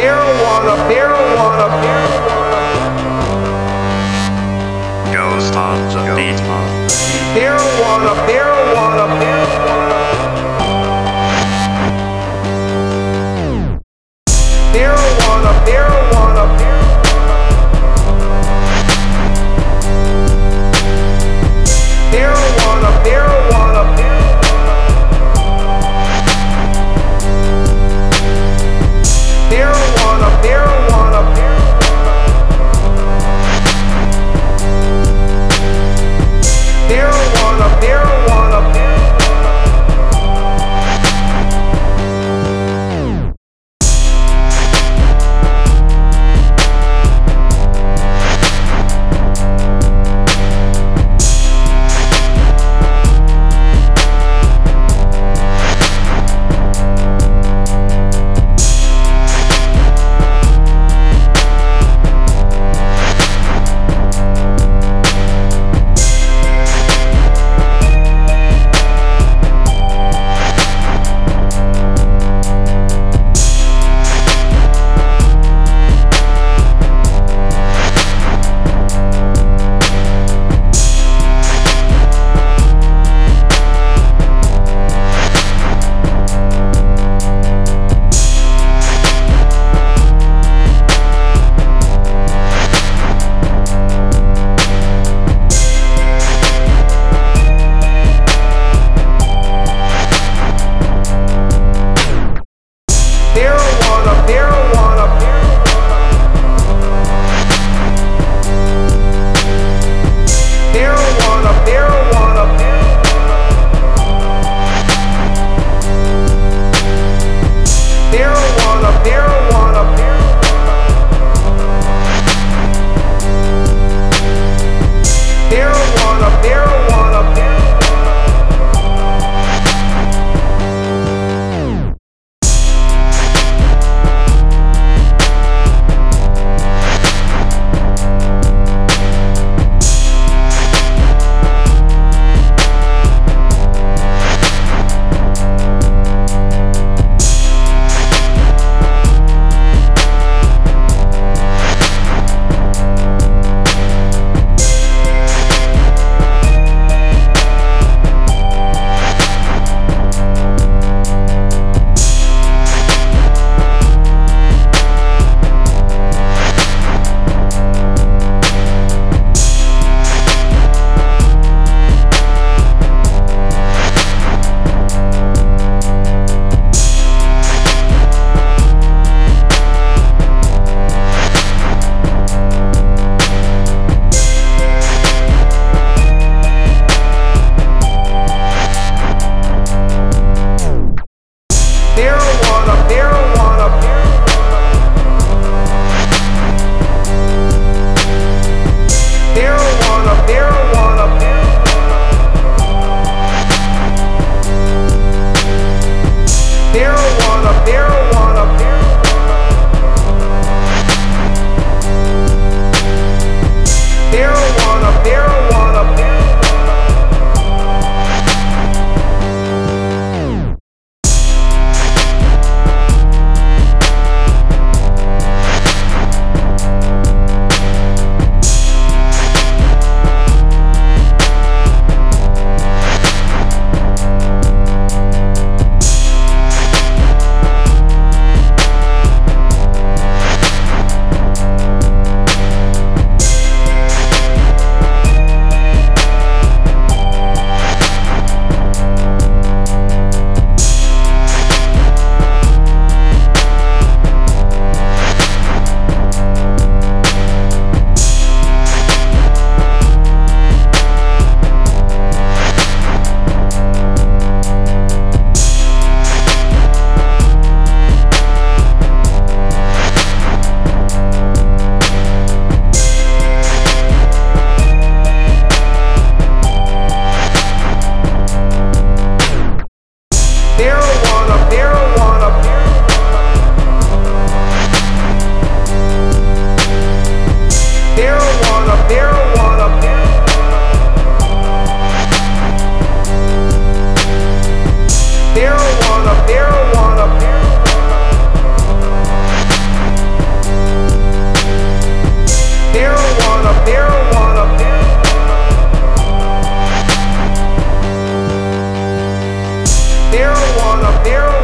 marijuana. Ghost on the beat. Marijuana. marijuana, marijuana.